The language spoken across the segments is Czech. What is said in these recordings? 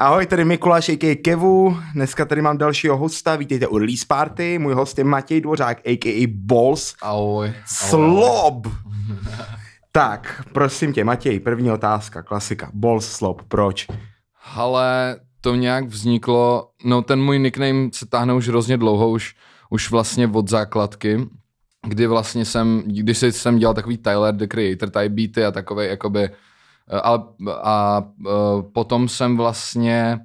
Ahoj, tady Mikuláš, a.k.a. Kevu. Dneska tady mám dalšího hosta, vítejte u Release Party. Můj host je Matěj Dvořák, a.k.a. Balls Slob. Tak, prosím tě, Matěj, první otázka, klasika. Balls Slob, proč? Hele, to nějak vzniklo, no ten můj nickname se táhne už hrozně dlouho, už vlastně od základky, kdy vlastně když jsem dělal takový Tyler the Creator, type beaty a takové jakoby... A potom jsem vlastně,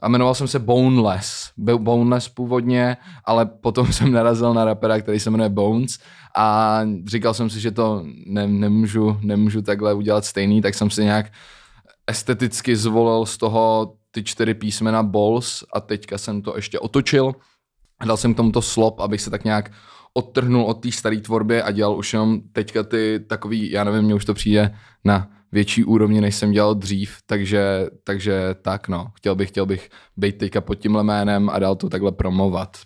a jmenoval jsem se Boneless, byl Boneless původně, ale potom jsem narazil na rapera, který se jmenuje Bones a říkal jsem si, že to nemůžu takhle udělat stejný, tak jsem si nějak esteticky zvolil z toho ty 4 písmena Balls a teďka jsem to ještě otočil, dal jsem k tomuto slob, abych se tak nějak odtrhnul od té staré tvorby a dělal už jenom teďka ty takový, já nevím, mně už to přijde na větší úrovni, než jsem dělal dřív, takže tak no, chtěl bych být teďka pod tímhle jménem a dál to takhle promovat.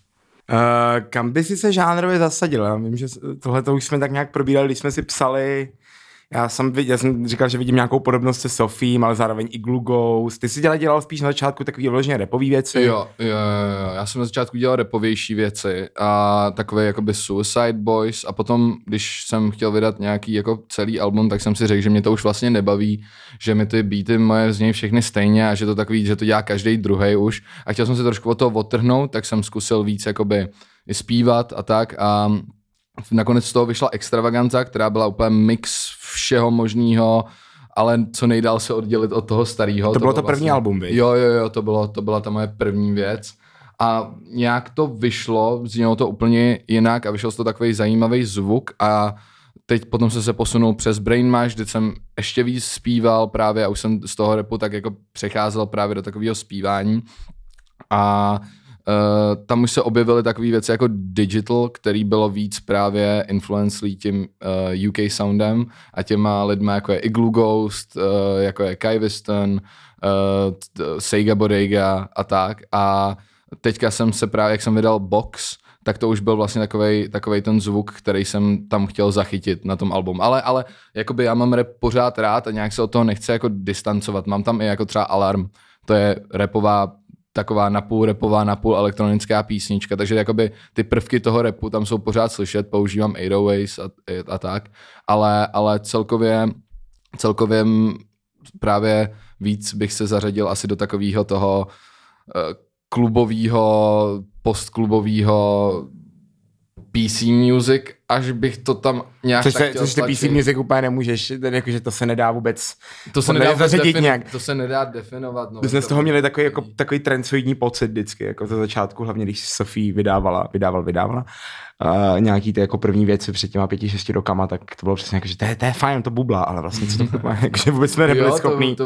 Kam by si se žánrově zasadil? Já vím, že tohle to už jsme tak nějak probírali, když jsme si psali, já jsem říkal, že vidím nějakou podobnost se Sofím, ale zároveň Igloo Ghost. Ty jsi dělal spíš na začátku takový vložně rapový věci? Jo, já jsem na začátku dělal rapovější věci a takové jakoby Suicide Boys a potom, když jsem chtěl vydat nějaký jako celý album, tak jsem si řekl, že mě to už vlastně nebaví, že mi ty beaty moje znějí všechny stejně a že to takový, že to dělá každý druhý už a chtěl jsem se trošku od toho odtrhnout, tak jsem zkusil víc jakoby zpívat a tak a nakonec z toho vyšla Extravaganza, která byla úplně mix všeho možného, ale co nejdál se oddělit od toho starého. To bylo to vlastně... první album, víš? Jo, to byla ta moje první věc. A nějak to vyšlo, znělo to úplně jinak a vyšel z toho takový zajímavý zvuk a teď potom jsem se posunul přes Brain Máš, kde jsem ještě víc zpíval právě a už jsem z toho rapu tak jako přecházel právě do takového zpívání a tam už se objevily takové věci jako digital, který bylo víc právě influenced tím UK soundem a těma lidma jako je Igloo Ghost, jako je Kai Whiston, Sega Bodega a tak a teďka jsem se právě, jak jsem vydal Box, tak to už byl vlastně takovej ten zvuk, který jsem tam chtěl zachytit na tom albumu. Ale jakoby já mám rap pořád rád a nějak se od toho nechci jako distancovat. Mám tam i jako třeba Alarm, to je rapová taková napůl rapová, napůl elektronická písnička, takže jakoby ty prvky toho rapu tam jsou pořád slyšet, používám 808s a tak, ale celkově právě víc bych se zařadil asi do takového toho klubového, postklubovího PC music, až bych to tam nějak tak chtěl. Což ty PC music úplně nemůžeš, jakože to se nedá vůbec zařadit nějak. To se nedá definovat. No, my jsme z toho měli takový trencoidní pocit vždycky, jako za začátku, hlavně když Sofie vydávala nějaký ty jako první věci před těma 5-6 rokama, tak to bylo přesně jako, že to je fajn, to bubla, ale vlastně co to má, jakože vůbec jsme nebyli schopný.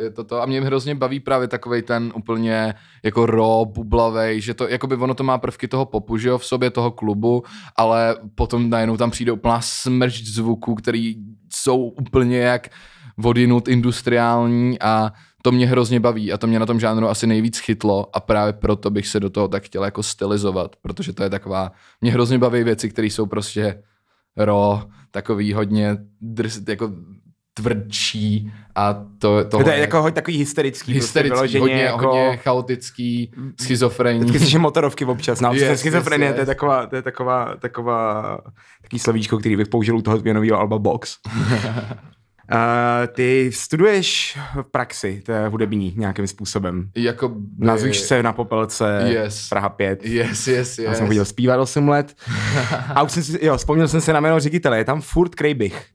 Je to. A mě hrozně baví právě takovej ten úplně jako raw, bublavej, že to, jakoby ono to má prvky toho popu, že jo, v sobě toho klubu, ale potom najednou tam přijde úplná smršť zvuků, který jsou úplně jak odjinud industriální a to mě hrozně baví a to mě na tom žánru asi nejvíc chytlo a právě proto bych se do toho tak chtěl jako stylizovat, protože to je taková, mě hrozně baví věci, které jsou prostě raw, takový hodně jako tvrdší a to je jako takový hysterický prostě hodně chaotický, schizofrenní. Vždycky slyším motorovky občas, schizofrenie, yes. To je takový slovíčko, který bych použil u toho nového alba Box. Ty studuješ v praxi, to je hudební nějakým způsobem. Na Zvíšce, na Popelce, yes. Praha 5. Yes. Já jsem chodil zpívat 8 let. A už jsem vzpomněl jsem se na jméno ředitele, je tam furt Krejbich.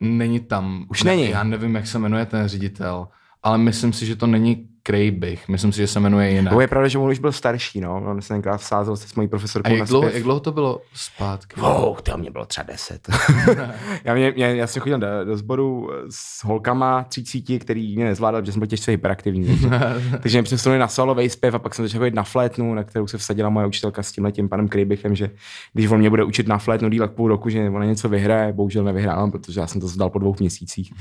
Není tam. Už není. Já nevím, jak se jmenuje ten ředitel, ale myslím si, že to není Krejbich. Myslím si, že se jmenuje jinak. To je pravda, že on už byl starší, no. On se tenkrát vsázel se s mojí profesorkou na zpěv. A jak dlouho to bylo zpátky? Wow, to mě bylo třeba 10. Já jsem chodil do sboru s holkama 30, který mě nezvládal, protože jsem byl těžce hyperaktivní. Takže mě přesunuli na solovej zpěv a pak jsem začal chodit na flétnu, na kterou se vsadila moje učitelka s tímhletím panem Krejbichem, že když on mě bude učit na flétnu díl půl roku, že ona něco vyhraje, bohužel nevyhrál, protože já jsem to zdal po 2 měsících.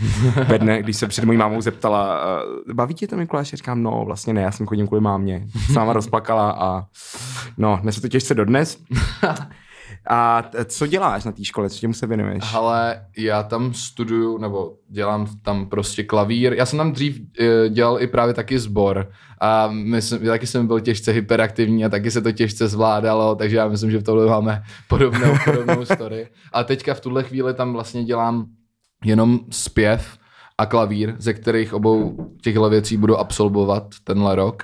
Ve dne, když se před mojí mámou zeptala, baví tě to, Mikuláš? No, vlastně ne, já jsem chodím kvůli mámě. Sama rozplakala a no, dnes je to těžce dodnes. A co děláš na té škole, co těmu se věnuješ? Hele, já tam studuju, nebo dělám tam prostě klavír. Já jsem tam dřív dělal i právě taky sbor. A myslím, taky jsem byl těžce hyperaktivní a taky se to těžce zvládalo, takže já myslím, že v tomhle máme podobnou story. A teďka v tuhle chvíli tam vlastně dělám jenom zpěv a klavír, ze kterých obou těchto věcí budu absolvovat tenhle rok.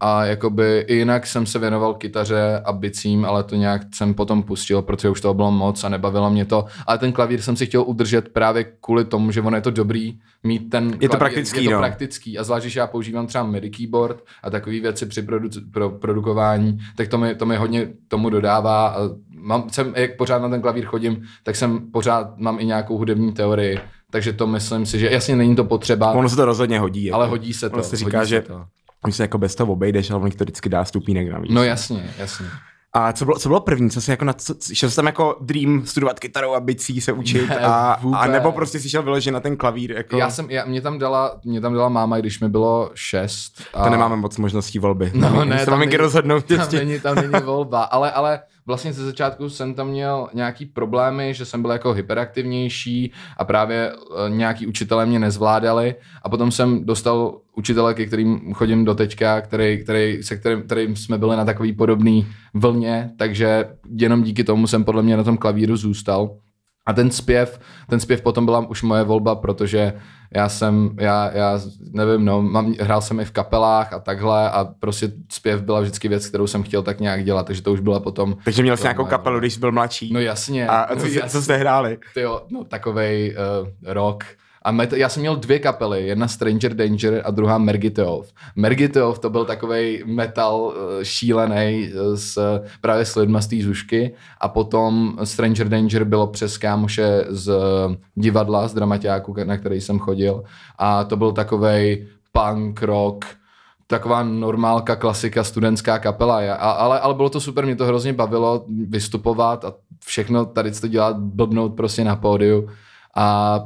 A jakoby jinak jsem se věnoval kytaře a bicím, ale to nějak jsem potom pustil, protože už toho bylo moc a nebavilo mě to. Ale ten klavír jsem si chtěl udržet právě kvůli tomu, že ono je to dobrý mít ten klavír. Je to praktický. A zvlášť, že já používám třeba MIDI keyboard a takové věci při produkování, tak to mi hodně tomu dodává. A jak pořád na ten klavír chodím, tak pořád mám i nějakou hudební teorii. Takže to myslím si, že jasně není to potřeba. Ono se to rozhodně hodí. Ale hodí se to. Ono se říká, že když se jako bez toho obejdeš, ale on to vždycky dá stupínek navíc. No jasně. A co bylo první? Co jsi jako šel jsi tam jako dream studovat kytarou a bicí se učit? A nebo prostě si šel vyložit na ten klavír? Jako... Mě tam dala máma, když mi bylo 6. A... To nemáme moc možností volby. No ne, tam není volba, ale vlastně ze začátku jsem tam měl nějaký problémy, že jsem byl jako hyperaktivnější a právě nějaký učitelé mě nezvládali a potom jsem dostal učitele, ke kterým chodím do teďka, který jsme byli na takový podobný vlně, takže jenom díky tomu jsem podle mě na tom klavíru zůstal. A ten zpěv potom byla už moje volba, protože hrál jsem i v kapelách a takhle a prostě zpěv byla vždycky věc, kterou jsem chtěl tak nějak dělat, takže to už byla potom... Takže měl jsi nějakou kapelu, když byl mladší. No jasně. A co jste hráli? Tyjo, no takovej rock... Já jsem měl dvě kapely, jedna Stranger Danger a druhá Mergiteov. Mergiteov to byl takovej metal šílený právě s lidma z té Zušky a potom Stranger Danger bylo přes kámoše z divadla, z dramaťáku, na který jsem chodil a to byl takovej punk rock, taková normálka, klasika, studentská kapela. Ale bylo to super, mě to hrozně bavilo vystupovat a všechno tady to dělat, blbnout prostě na pódiu. A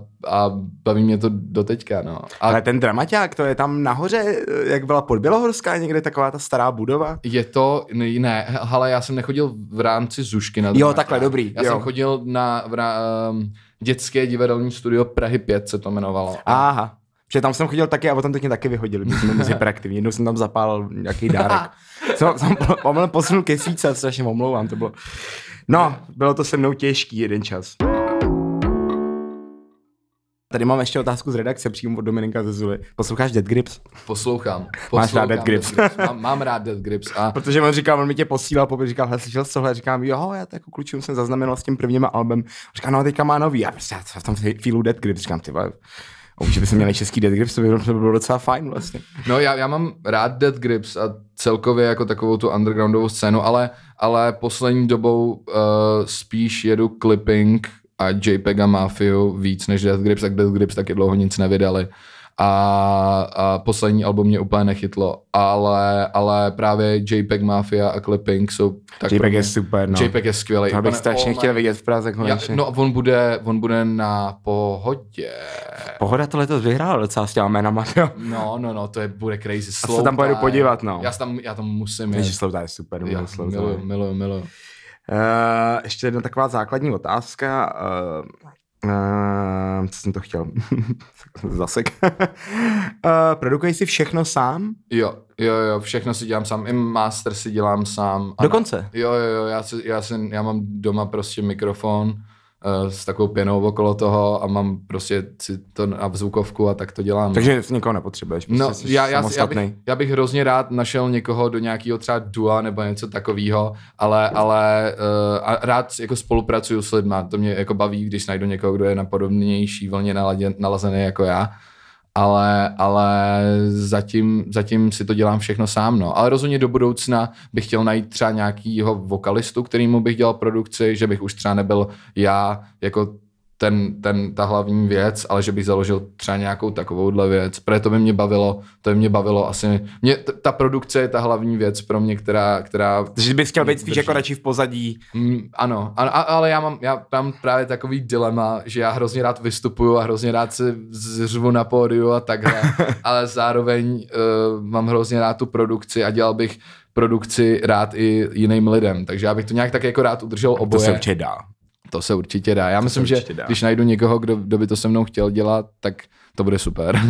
baví mě to doteďka, no. Ale ten dramaťák, to je tam nahoře, jak byla pod Bělohorská, někde taková ta stará budova? Je to, ne, ale já jsem nechodil v rámci Zušky na dramaťák. Jo, takhle, dobrý. Já jsem chodil na dětské divadelní studio Prahy 5 se to jmenovalo. Aha. Protože tam jsem chodil taky a potom teď mě taky vyhodili, protože jsem moc hyperaktivní. Jednou jsem tam zapálil nějaký dárek. Jsem posunul kesíce, strašně omlouvám, to bylo... No, bylo to se mnou těžký jeden čas. Tady mám ještě otázku z redakce přímo od Dominika Zezuly. Posloucháš Death Grips? Poslouchám. Máš rád Death Grips? Mám rád Death Grips. A... Protože on mi tě posílal, poprvé říkal, hele, slyšel jsi tohle? Říkám, jo, já to jako klučům jsem zaznamenal s tím prvním albem. Říkám, no teďka má nový. A prostě v tom feelu Death Grips. Říkám, ty vole, že by se měl český Death Grips, to by bylo docela fajn vlastně. No já mám rád Death Grips a celkově jako takovou tu undergroundovou scénu, ale poslední dobou spíš jedu clipping a JPEG a Mafiu víc než Death Grips taky dlouho nic nevydali. A poslední album mě úplně nechytlo, ale právě JPEG Mafia a Clipping jsou tak JPEG je super, no. JPEG je skvělý. Já bych strašně chtěl vidět v Praze konečně. No on bude na Pohodě. Pohoda to letos vyhrála docela s těma jménama. No, to bude crazy. Sloutá. A se tam pojedu podívat, no. Já tam musím. Ježíš, Sloutá je super, miluju. Ještě jedna taková základní otázka. Co jsem to chtěl? Zasek. Produkuješ si všechno sám? Jo, všechno si dělám sám. I master si dělám sám. Dokonce? Jo, já mám doma prostě mikrofon s takovou pěnou okolo toho a mám prostě a zvukovku a tak to dělám. Takže nikoho nepotřebuješ, prostě jsi samostatný. Já bych hrozně rád našel někoho do nějakého třeba dua nebo něco takového, ale rád jako spolupracuju s lidma, to mě jako baví, když najdu někoho, kdo je na podobnější vlně nalazený jako já. Ale zatím si to dělám všechno sám, no. Ale rozhodně do budoucna bych chtěl najít třeba nějakýho vokalistu, kterýmu bych dělal produkci, že bych už třeba nebyl já jako ta hlavní věc, ale že bych založil třeba nějakou takovouhle věc, protože to by mě bavilo asi. Ta produkce je ta hlavní věc pro mě, která... Takže bys chtěl být spíš jako radši v pozadí. Ano, ale já mám právě takový dilema, že já hrozně rád vystupuju a hrozně rád se zřvu na pódiu a takhle, ale zároveň mám hrozně rád tu produkci a dělal bych produkci rád i jiným lidem. Takže já bych to nějak tak jako rád udržel oboje. To se určitě dá. To se určitě dá. Já myslím, že když najdu někoho, kdo by to se mnou chtěl dělat, tak to bude super.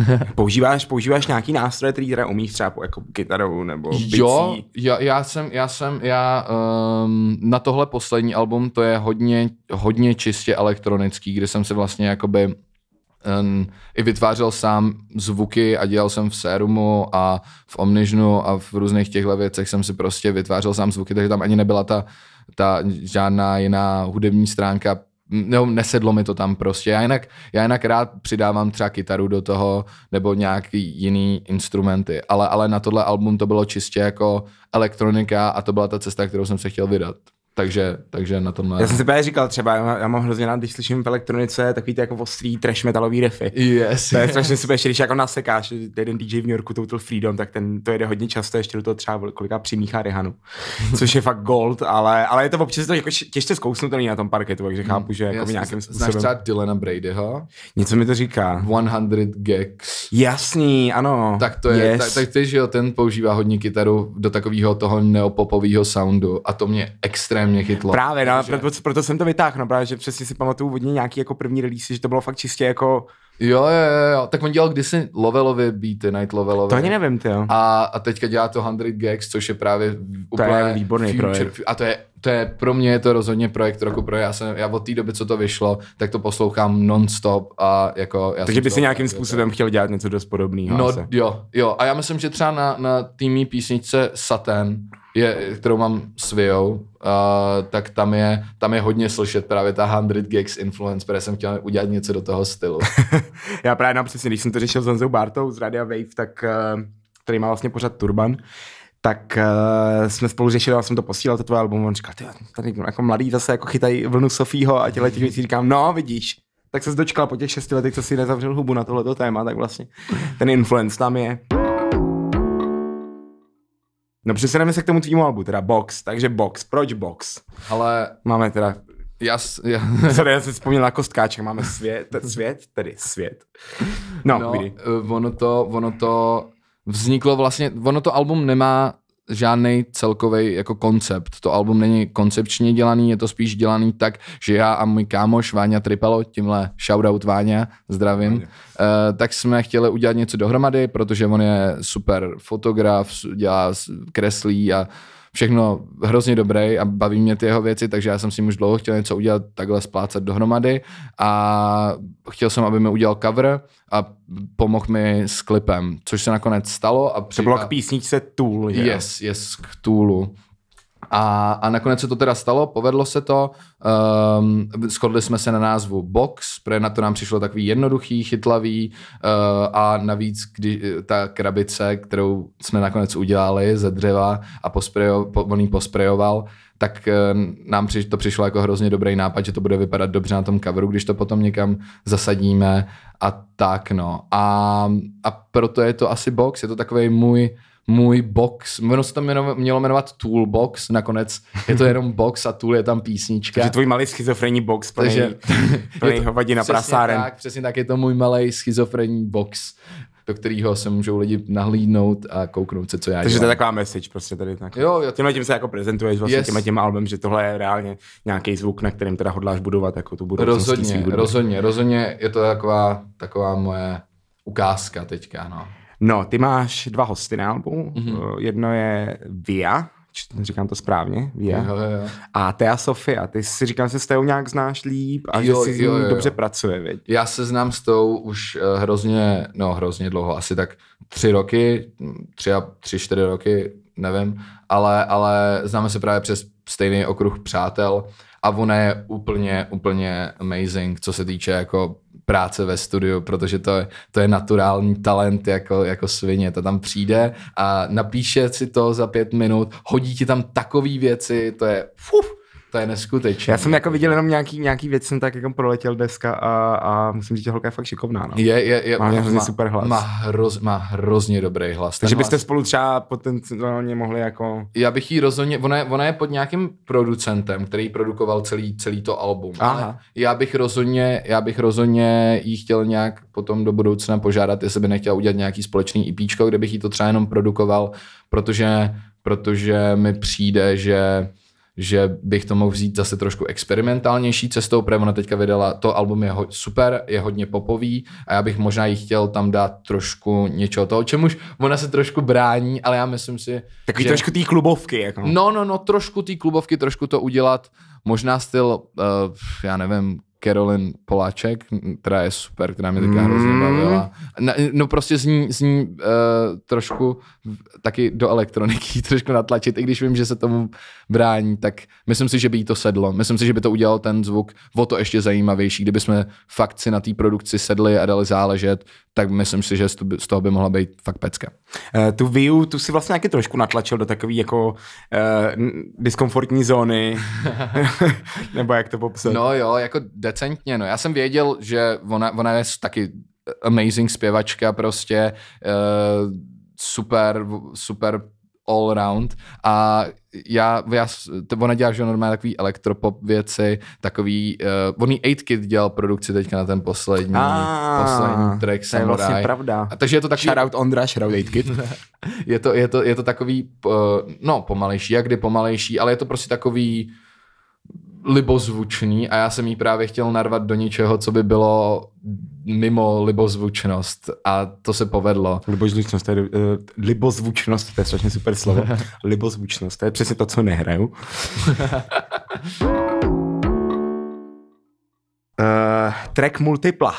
Používáš nějaký nástroje, který teda umíš třeba jako kytarou nebo bicí? Jo, já na tohle poslední album to je hodně čistě elektronický, kde jsem si vlastně jakoby i vytvářel sám zvuky a dělal jsem v Serumu a v Omnižnu a v různých těchto věcech jsem si prostě vytvářel sám zvuky, takže tam ani nebyla ta žádná jiná hudební stránka, nebo nesedlo mi to tam prostě. Já jinak rád přidávám třeba kytaru do toho, nebo nějaký jiný instrumenty, ale na tohle album to bylo čistě jako elektronika a to byla ta cesta, kterou jsem se chtěl vydat. Takže na tomhle... Já jsem si právě říkal třeba, já mám hrozně rád, když slyším v elektronice takový ty jako ostrý trash metalový riffy. Yes. To je strašně super, když jako nasekáš, jeden DJ v New Yorku, Total Freedom, tak ten to jede hodně často, ještě do toho třeba kolikrát přimíchá Rihanu, což je fakt gold, ale je to občas to jako těžce zkousnutelný na tom parketu, takže chápu, že jako nějakým způsobem... Znáš třeba Dylana Bradyho? Něco mi to říká. 100 Gags. Jasný, ano. Tak to je, tak ty, že jo, ten používá hodně kytaru do takového toho neopopového soundu a to mě extrémně chytlo. Právě, no, proto jsem to vytáhnul, právě, že přesně si pamatuju vodně nějaký jako první release, že to bylo fakt čistě jako... Jo, tak on dělal kdysi Lovelovy beaty, Night Lovelovy. To ani nevím, ty jo. A teďka dělá to 100 Gags, což je právě úplně... To je výborný projekt. A to je pro mě je to rozhodně projekt roku, protože já od té doby, co to vyšlo, tak to poslouchám non-stop a jako... Takže by si nějakým způsobem chtěl dělat něco dost podobného. No jo, a já myslím, že třeba na týmí písničce Satin, kterou mám s Viou, tak tam je hodně slyšet právě ta 100 Gigs influence, protože jsem chtěl udělat něco do toho stylu. Já právě přesně, když jsem to řešil s Honzou Bartou z Radia Wave, tak, který má vlastně pořad Turban, tak jsme spolu řešili, já jsem to posílal, to tvoje album, on říkal, tady jako mladý zase jako chytají vlnu Sofího a těhle těch věcí, říkám, no vidíš, tak se dočkal po těch 6 letech, co si nezavřel hubu na tohleto téma, tak vlastně ten influence tam je. No přesuneme se k tomu tvýmu albu, teda Box, takže Box, proč Box? Ale máme teda... Já jsem vzpomněl na kostkáček, máme svět. No vidí. Ono to vzniklo vlastně, ono to album nemá žádnej celkovej jako koncept. To album není koncepčně dělaný, je to spíš dělaný tak, že já a můj kámoš Váňa Tripalo, tímhle shoutout Váňa, zdravím, tak jsme chtěli udělat něco dohromady, protože on je super fotograf, dělá, kreslí a všechno hrozně dobrý a baví mě ty jeho věci, takže já jsem si už dlouho chtěl něco udělat, takhle splácat dohromady a chtěl jsem, aby mi udělal cover a pomohl mi s klipem, což se nakonec stalo. To bylo k písničce Tool, že? Yes, k Toolu. A nakonec se to teda stalo, povedlo se to, shodli jsme se na názvu Box, protože na to nám přišlo takový jednoduchý, chytlavý a navíc ta krabice, kterou jsme nakonec udělali ze dřeva a on ji posprejoval, tak nám to přišlo jako hrozně dobrý nápad, že to bude vypadat dobře na tom coveru, když to potom někam zasadíme a tak no. A proto je to asi Box, je to takovej můj box, ono se to mělo jmenovat Toolbox, nakonec je to jenom box a Tool je tam písnička. Takže tvůj malý schizofrenní box plný hovadina prasáren. Přesně tak, je to můj malý schizofrenní box, do kterého se můžou lidi nahlídnout a kouknout se, co já dělám. Takže to je taková message prostě tady. Tak. Jo. Tímhle tím se jako prezentuješ vlastně těma albem, že tohle je reálně nějaký zvuk, na kterém teda hodláš budovat jako tu budoucnost. Rozhodně, je to taková moje ukázka teďka, no. No, ty máš 2 hosty na albu, jedno je Via, říkám to správně, Via, jo. A Téa Sofie, ty si říkám, že s Téou nějak znáš líp a že si s ní dobře pracuje, viď? Já se znám s Téou už hrozně dlouho, asi tak 3 roky, 3-4 roky, nevím, ale známe se právě přes stejný okruh přátel a ona je úplně amazing, co se týče jako práce ve studiu, protože to je naturální talent jako svině. To tam přijde a napíše si to za 5 minut, hodí ti tam takové věci, to je neskutečné. Já jsem jako viděl jenom nějaký věc, jsem tak jako proletěl deska a musím říct, že holka je fakt šikovná. No. Má hrozně super hlas. Má hrozně dobrý hlas. Takže byste spolu třeba potenciálně mohli jako... Já bych jí rozhodně... Ona je pod nějakým producentem, který produkoval celý to album. Aha. Já bych rozhodně jí chtěl nějak potom do budoucna požádat, jestli by nechtěla udělat nějaký společný EPčko, kde bych jí to třeba jenom produkoval, protože protože mi přijde, že bych to mohl vzít zase trošku experimentálnější cestou, protože ona teďka vydala, to album je super, je hodně popový a já bych možná jí chtěl tam dát trošku něčeho toho, čemuž ona se trošku brání, ale já myslím si... Takový že... trošku té klubovky. Jako. No, trošku té klubovky, trošku to udělat, možná styl, já nevím, Caroline Poláček, která je super, která mě teďka hrozně bavila. No prostě z ní trošku taky do elektroniky trošku natlačit, i když vím, že se tomu brání, tak myslím si, že by jí to sedlo. Myslím si, že by to udělalo ten zvuk o to ještě zajímavější. Kdyby jsme fakt si na té produkci sedli a dali záležet, tak myslím si, že z toho by mohla být fakt pecka. Tu Viu, tu si vlastně nějaký trošku natlačil do takový jako diskomfortní zóny. Nebo jak to popsat? No jo, jako decentně. No. Já jsem věděl, že ona je taky amazing zpěvačka prostě, super all round a ona dělá, že normálně takový elektropop věci, takový, oný Eight Kit dělal produkci teďka na ten poslední track Samurai. To je vlastně pravda. A takže je to takový... Shoutout Ondra, shoutout Eight Kit. je to takový, pomalejší, ale je to prostě takový libozvučný a já jsem jí právě chtěl narvat do něčeho, co by bylo mimo libozvučnost a to se povedlo. Libozvučnost, to je strašně super slovo. Libozvučnost, to je přesně to, co nehraju. Track Multipla.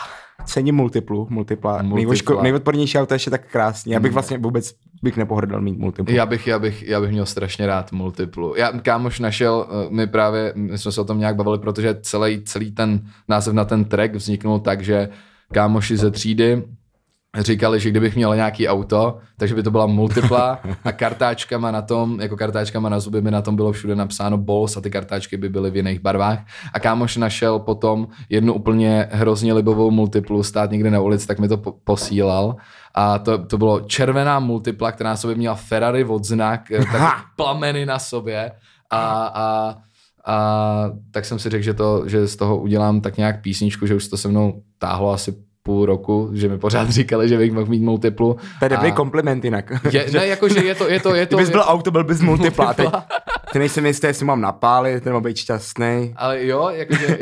Cením Multipla. Nejodpornější auto ještě tak krásně. Já bych vlastně vůbec nepohrdal mít Multiplu. Já bych měl strašně rád Multiplu. Já kámoš našel, my jsme se o tom nějak bavili, protože celý ten název na ten track vzniknul tak, že kámoši ze třídy říkali, že kdybych měl nějaký auto, takže by to byla Multipla a kartáčkama na zuby by na tom bylo všude napsáno Balls a ty kartáčky by byly v jiných barvách. A kámoš našel potom jednu úplně hrozně libovou Multiplu stát někde na ulici, tak mi to posílal. A to bylo červená Multipla, která na sobě měla Ferrari odznak, tak plameny na sobě a tak jsem si řekl, že z toho udělám tak nějak písničku, že už to se mnou táhlo asi půl roku, že mi pořád říkali, že bych mohl mít Multiplu. To je dobrý kompliment jinak. Je to. Kdybys byl auto, byl bys Multipla. Ty nejsem jistý, jestli mám napálit, nebo být šťastný. Ale jo, jakože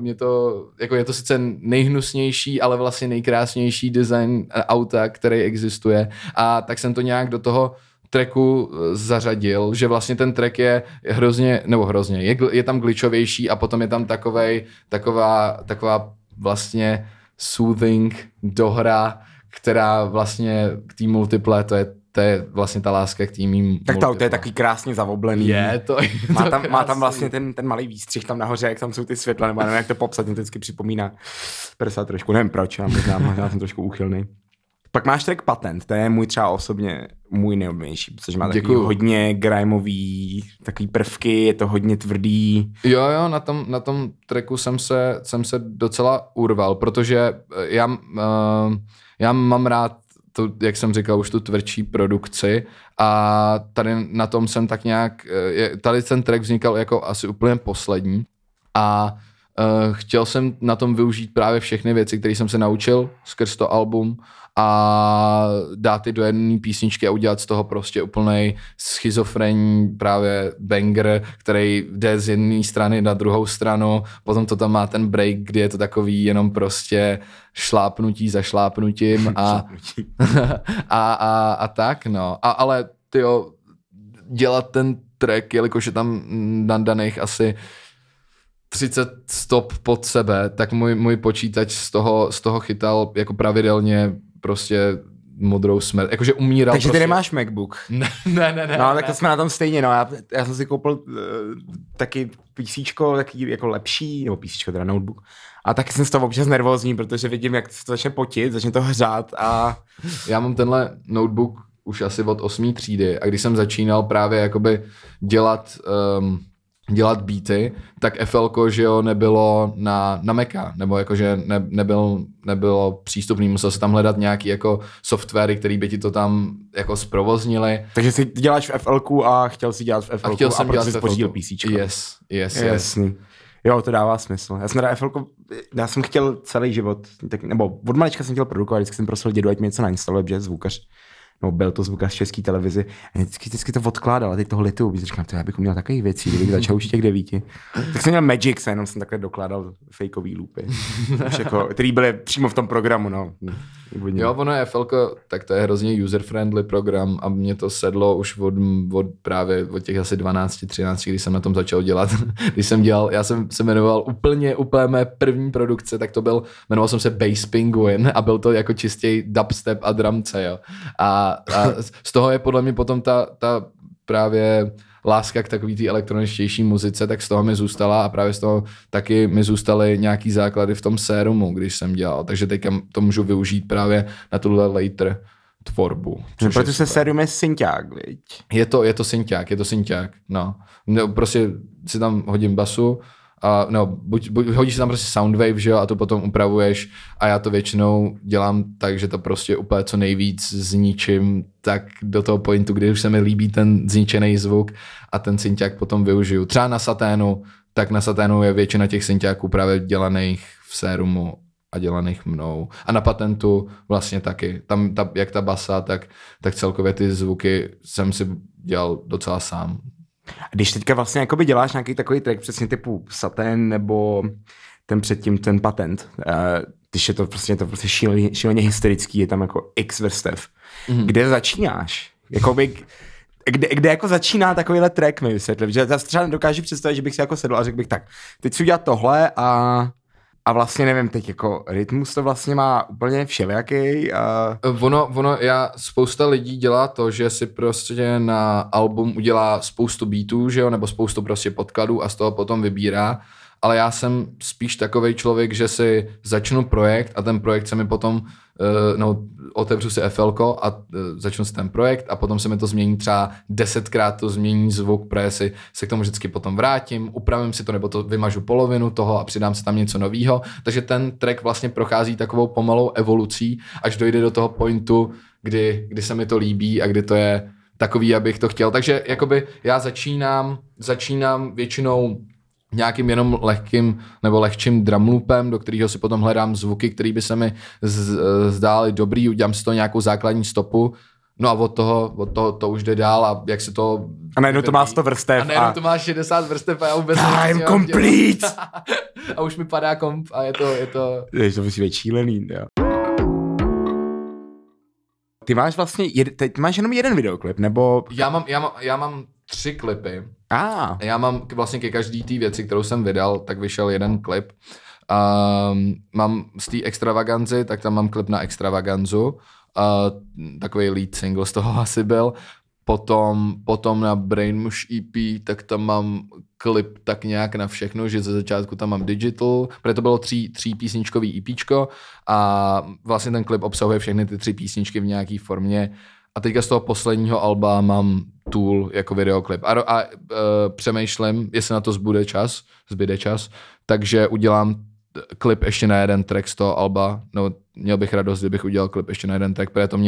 mě to, jako je to sice nejhnusnější, ale vlastně nejkrásnější design auta, který existuje. A tak jsem to nějak do toho tracku zařadil, že vlastně ten track je je tam glitchovější a potom je tam taková vlastně soothing dohra, která vlastně k té Multiple, to je vlastně ta láska k té mým. Tak to je takový krásně zavoblený. Je to má tam vlastně ten malý výstřih tam nahoře, jak tam jsou ty světla, nebo nevím, jak to popsat, mě to vždycky připomíná prsa trošku, nevím proč, já možná jsem trošku úchylný. Pak máš track Patent, to je můj třeba osobně můj nejoblíbenější, protože má takový hodně grimeový takový prvky, je to hodně tvrdý. Jo, na tom tracku jsem se docela urval, protože já mám rád to, jak jsem říkal, už tu tvrdší produkci a tady na tom jsem tak nějak, tady ten track vznikal jako asi úplně poslední a chtěl jsem na tom využít právě všechny věci, které jsem se naučil skrz to album a dát je do jedné písničky a udělat z toho prostě úplnej schizofrenní právě banger, který jde z jedné strany na druhou stranu, potom to tam má ten break, kdy je to takový jenom prostě šlápnutí za šlápnutím a tak no. Ale tyjo, dělat ten track, jelikož je tam daných asi 30 stop pod sebe, tak můj počítač z toho chytal jako pravidelně prostě modrou smrt. Jakože umíral. Takže prostě... ty nemáš MacBook. Ne. No, tak to jsme na tom stejně, no. Já jsem si koupil taky PCčko, taky jako lepší, nebo PCčko, teda notebook. A taky jsem z toho občas nervózní, protože vidím, jak se to začne potit, začne to hřát a... Já mám tenhle notebook už asi od 8. třídy a když jsem začínal právě jakoby dělat beaty, tak FL, že jo, nebylo na Maca, nebo jakože nebylo přístupný, musel se tam hledat nějaký jako softwary, který by ti to tam jako zprovoznili. Takže si děláš v FL a chtěl si dělat v FL a proto jsi pořídil PCčko. Yes. Jo, to dává smysl. Já jsem chtěl celý život, tak, nebo od malička jsem chtěl produkovat, vždycky jsem prosil dědu, ať mi něco nainstaluje, protože je zvukař. no byl to zvukař české televizi a vždycky to odkládal a teď toho lituju, protože říkám, to já bych uměl takových věcí, kdybych začal už těch 9. Tak jsem měl Magic, jenom jsem takhle dokládal fejkový loopy, jako, který byly přímo v tom programu, no. Jo, ono je FLko, tak to je hrozně user-friendly program a mě to sedlo už od těch asi 12, 13, když jsem na tom začal dělat. Když jsem dělal, já jsem se jmenoval úplně mé první produkce, tak to byl, jmenoval jsem se Bass Penguin a byl to jako čistěj dubstep a drumce, jo. A z toho je podle mě potom ta právě láska k takový té elektroničtější muzice, tak z toho mi zůstala a právě z toho taky mi zůstaly nějaký základy v tom Serumu, když jsem dělal. Takže teďka to můžu využít právě na tuhle later tvorbu. Protože se Serum je synťák, viď? Je to synťák, no. Prostě si tam hodím basu, buď hodíš tam prostě soundwave, že jo, a to potom upravuješ a já to většinou dělám tak, že to prostě úplně co nejvíc zničím tak do toho pointu, kdy už se mi líbí ten zničený zvuk a ten synťák potom využiju. Třeba na Saténu, tak na Saténu je většina těch synťáků právě dělaných v Serumu a dělaných mnou. A na Patentu vlastně taky. Tam jak ta basa, tak celkově ty zvuky jsem si dělal docela sám. Když teďka vlastně jakoby děláš nějaký takový track přesně typu Satén nebo ten předtím ten Patent, když je to prostě, šíleně hysterický, je tam jako x vrstev. Mm-hmm. Kde začínáš? Jakoby, kde jako začíná takovýhle track, mi vysvětlit? Že já třeba nedokážu představit, že bych si jako sedl a řekl bych tak, teď si udělat tohle a vlastně nevím, teď jako rytmus to vlastně má úplně všelijaký. A... Spousta lidí dělá to, že si prostě na album udělá spoustu beatů, že jo, nebo spoustu prostě podkladů a z toho potom vybírá, ale já jsem spíš takovej člověk, že si začnu projekt a ten projekt se mi potom, otevřu si FLko a začnu si ten projekt a potom se mi to změní třeba 10krát to změní zvuk, protože si se k tomu vždycky potom vrátím, upravím si to nebo to vymažu polovinu toho a přidám si tam něco novýho, takže ten track vlastně prochází takovou pomalou evolucí, až dojde do toho pointu, kdy se mi to líbí a kdy to je takový, abych to chtěl, takže jakoby já začínám většinou nějakým jenom lehkým nebo lehčím drumloopem, do kterého si potom hledám zvuky, které by se mi zdály dobrý, udělám si to nějakou základní stopu, no a od toho to už jde dál a jak se to... A najednou to má 100 vrstev. A najednou to má 60 vrstev a já vůbec... I'm complete! A už mi padá komp a je to... To musí být šílený, jo. Ty máš vlastně... Teď máš jenom jeden videoklip, nebo... Já mám 3 klipy. Já mám vlastně ke každý té věci, kterou jsem vydal, tak vyšel jeden klip. Mám z té Extravaganzy, tak tam mám klip na Extravaganzu. Takový lead single z toho asi byl. Potom na Brain Máš EP, tak tam mám klip tak nějak na všechno, že ze začátku tam mám digital, protože to bylo 3 písničkový EPčko a vlastně ten klip obsahuje všechny ty 3 písničky v nějaký formě. A teďka z toho posledního alba mám Tool jako videoklip. A přemýšlím, jestli na to zbyde čas, takže udělám klip ještě na jeden track z toho alba. No, měl bych radost, kdybych udělal klip ještě na jeden track, protože to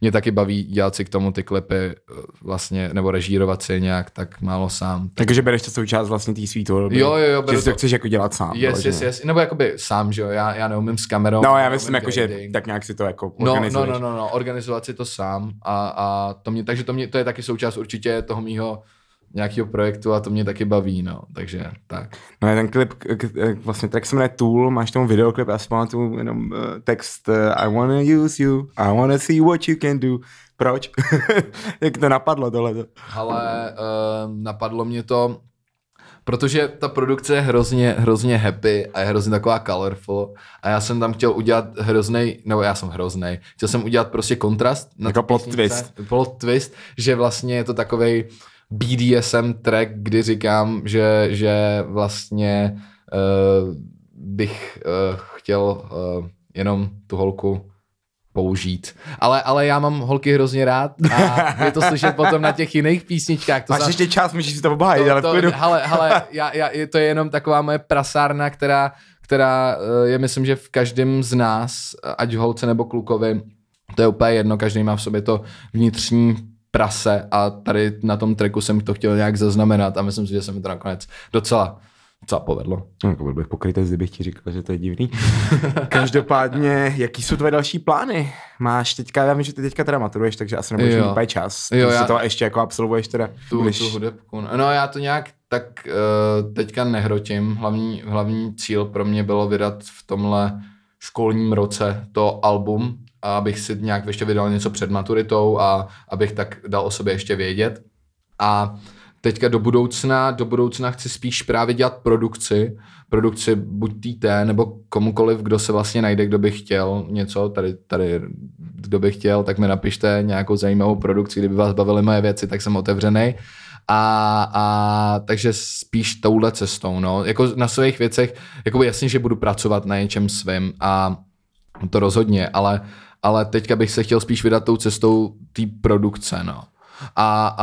mě taky baví dělat si k tomu ty klipy vlastně, nebo režírovat si nějak tak málo sám. Takže bereš to součást vlastně tý svý tvorby. Jo, beru to. Chceš jako dělat sám. Yes. Nebo jakoby sám, že jo, já neumím s kamerou. No, já myslím jako, že tak nějak si to jako organizuješ. No, organizovat si to sám a to to je taky součást určitě toho mýho nějakého projektu a to mě taky baví, no, takže tak. No ten klip, vlastně track se jmenuje Tool, máš tomu videoklip, já si pamatuju jenom text I wanna use you, I wanna see what you can do. Proč? Jak to napadlo tohleto? Ale napadlo mě to, protože ta produkce je hrozně happy a je hrozně taková colorful a já jsem tam chtěl udělat chtěl jsem udělat prostě kontrast. Na jako plot twist, že vlastně je to takovej BDSM track, kdy říkám, že vlastně bych chtěl jenom tu holku použít. Ale já mám holky hrozně rád a je to slyšet potom na těch jiných písničkách. Máš ještě čas, můžeš si to obhájit, ale půjdu. Hele, to je jenom taková moje prasárna, která je, myslím, že v každém z nás, ať holce nebo klukovi, to je úplně jedno, každý má v sobě to vnitřní prase a tady na tom tracku jsem to chtěl nějak zaznamenat a myslím si, že se mi to nakonec docela Co povedlo? Byl bych pokrytý, kdybych ti říkal, že to je divný. Každopádně, jaký jsou tvoje další plány? Máš teďka, já vím, že ty teďka teda maturuješ, takže asi nebudeš mít úplně čas. Jo, ty si to ještě jako absolvuješ teda. Tu hudebku. No já to nějak tak teďka nehrotím. Hlavní cíl pro mě bylo vydat v tomhle školním roce to album, abych si nějak ještě vydal něco před maturitou a abych tak dal o sobě ještě vědět. A teďka do budoucna chci spíš právě dělat produkci buď té, nebo komukoliv, kdo se vlastně najde, kdo by chtěl něco, tady kdo by chtěl, tak mi napište nějakou zajímavou produkci, kdyby vás bavily moje věci, tak jsem otevřený. A takže spíš touhle cestou, no, jako na svých věcech, jako jasně, že budu pracovat na něčem svým a to rozhodně, ale teďka bych se chtěl spíš vydat tou cestou té produkce, no. A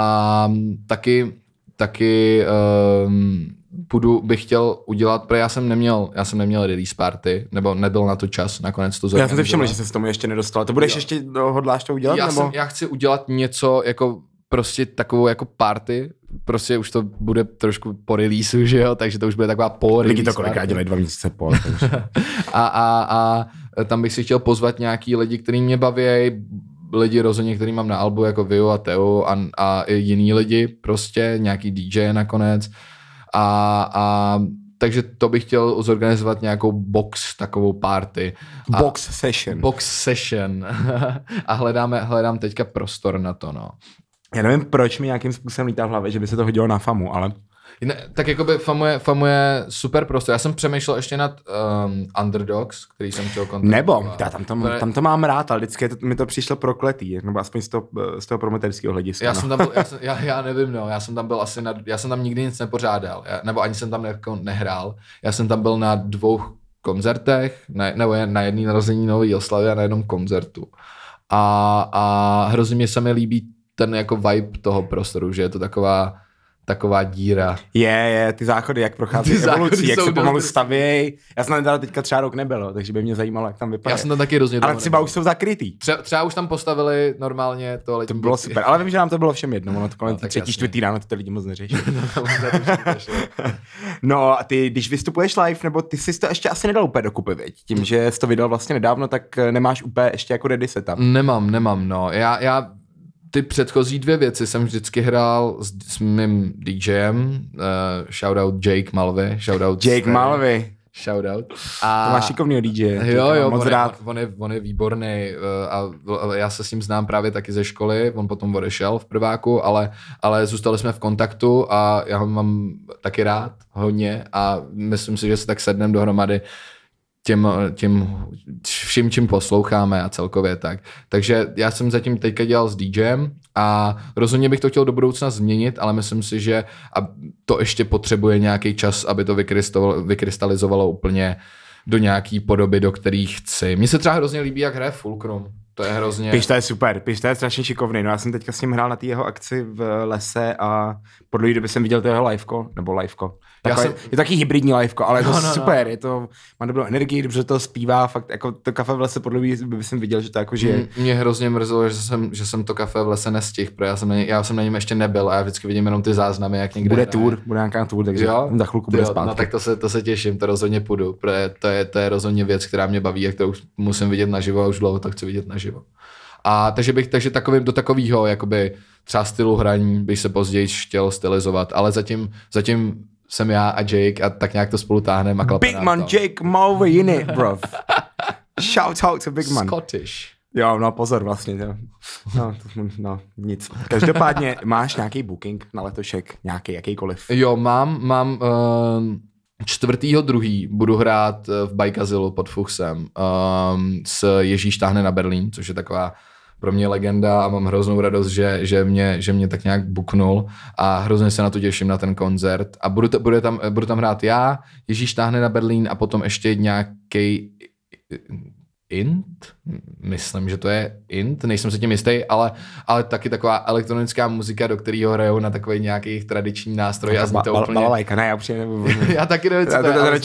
taky bych chtěl udělat, protože já jsem neměl release party, nebo nebyl na to čas, nakonec to zorganizoval. Já jsem si všiml, že se s tomu ještě nedostal. To budeš ještě hodláš to udělat? Já chci udělat něco jako prostě takovou jako party, prostě už to bude trošku po release, že jo, takže to už bude taková po release. Lidi to kolikrát dělají 2 měsíce po. A tam bych si chtěl pozvat nějaký lidi, který mě baví, lidi rozhodně, který mám na albu, jako Viu a Téu a jiný lidi, prostě nějaký DJ nakonec. A takže to bych chtěl zorganizovat nějakou box, takovou party. Box session. A hledám teďka prostor na to, no. Já nevím, proč mi nějakým způsobem lítá v hlavě, že by se to hodilo na FAMU, ale... Ne, tak jakoby FAMU je super prostě. Já jsem přemýšlel ještě nad Underdogs, který jsem chtěl kontaktovat. Nebo, já tam to mám rád, ale vždycky mi to přišlo prokletý, nebo aspoň z toho promoterského hlediska. Já jsem tam byl, já nevím, no, já jsem tam nikdy nic nepořádal, nebo ani jsem tam nehrál. Já jsem tam byl na 2 koncertech, nebo na jedné narození Nové oslavy a na jednom koncertu. A hrozně mě se mi líbí ten jako vibe toho prostoru, že je to taková díra. Je, ty záchody, jak prochází evolucí, jak se pomalu stavějí. Já jsem tam teďka třeba rok nebyl, takže by mě zajímalo, jak tam vypadá. Já jsem tam taky hrozně. Ale třeba nebyl. Už jsou zakrytý. Třeba už tam postavili normálně to lidi. To bylo super, ale vím, že nám to bylo všem jedno. Ono to kolem 3. 4. ráno to lidi moc neřeší. No a ty, když vystupuješ live, nebo ty jsi to ještě asi nedal úplně dokupy, viď? Tím, že jsi to vydal vlastně nedávno, tak nemáš úplně ještě jako ready setup. Nemám, no. Já ty předchozí 2 věci jsem vždycky hrál s mým DJem, shoutout Jake Malvy, shoutout Jake Malvy, shoutout. A to máš šikovnýho DJ. Jo, on je výborný a já se s ním znám právě taky ze školy, on potom odešel v prváku, ale zůstali jsme v kontaktu a já ho mám taky rád hodně a myslím si, že se tak sedneme dohromady vším, čím posloucháme a celkově tak. Takže já jsem zatím teďka dělal s DJem a rozhodně bych to chtěl do budoucna změnit, ale myslím si, že to ještě potřebuje nějaký čas, aby to vykrystalizovalo úplně do nějaký podoby, do které chci. Mně se třeba hrozně líbí, jak hraje Fulcrum. To je hrozně... Pišta je super, Pišta je strašně šikovný. No já jsem teďka s ním hrál na té jeho akci v lese a po dlouhé době jsem viděl to jeho liveko. Je taky hybridní liveko, ale je to super. Je to, má dobrou energii, dobře to zpívá, fakt jako to Kafe v lese po dlouhé době jsem viděl, že to jako žije. Mě hrozně mrzelo, že jsem to Kafe v lese nestihl, protože já jsem na něm ještě nebyl a já vždycky vidím jenom ty záznamy, jak někde. Bude nějaká tour, takže jo? Za chvilku bude zpátky. No tak to se těším, to rozhodně půjdu, protože to je rozhodně věc, která mě baví, jak to už musím vidět naživo a už dlouho to chci vidět naživo. A takže takovým do takového jakoby třeba stylu hraní bych se později chtěl stylizovat, ale zatím jsem já a Jake a tak nějak to spolu táhneme a klapeme. Big man to. Jake Malvy in it, bro. Shout out to Big Man. Scottish. Jo, no pozor vlastně, jo. No, nic. Každopádně máš nějaký booking na letošek, nějaký, jakýkoliv? Jo, mám 4.2. budu hrát v Bajkazylu pod Fuxem s Ježíš táhne na Berlín, což je taková pro mě legenda a mám hroznou radost, že mě tak nějak buknul a hrozně se na to těším, na ten koncert. A budu tam hrát já, Ježíš táhne na Berlín a potom ještě nějaký int? Myslím, že to je int, nejsem se tím jistý, ale taky taková elektronická muzika, do kterého hrajou na takový nějakých tradiční nástroj a zní to úplně... Balalajka, ne, já určitě nebudu. Já taky nevím, co to je,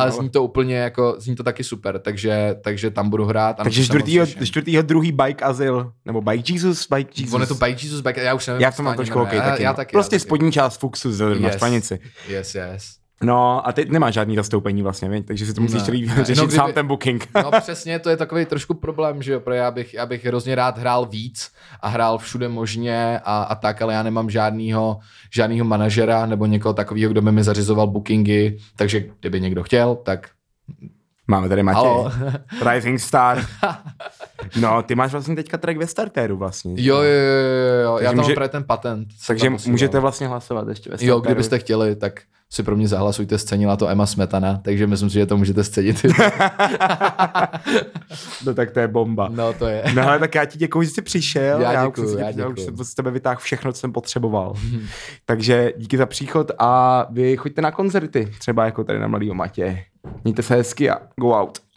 ale zní to úplně jako, zní to taky super, takže tam budu hrát. Takže 4.2. Bajkazyl, nebo Bike Jesus. On je to Bike Jesus, Bike, já už nevím. Já to mám trošku okej taky. Prostě spodní část Fuxus, na stranici. Yes. No a teď nemáš žádný zastoupení vlastně, věď? Takže si to musíš celý řešit sám ten booking. No přesně, to je takový trošku problém, že jo, protože já bych hrozně rád hrál víc a hrál všude možně a tak, ale já nemám žádnýho manažera nebo někoho takového, kdo by mi zařizoval bookingy, takže kdyby někdo chtěl, tak... Máme tady Matěj, Rising Star. No, ty máš vlastně teďka track ve Starteru vlastně. Jo. Já tam mám právě ten patent. Takže můžete vlastně hlasovat ještě ve Starteru. Jo, kdybyste chtěli, tak si pro mě zahlasujte, scenila to Emma Smetana, takže myslím si, že to můžete scenit. No tak to je bomba. No to je. No ale tak já ti děkuji, že jsi přišel. Já děkuji. Už jsem z tebe vytáhl všechno, co jsem potřeboval. Takže díky za příchod a vy choďte na koncerty, třeba jako tady na mladýho Matěje. Mějte se hezky a go out.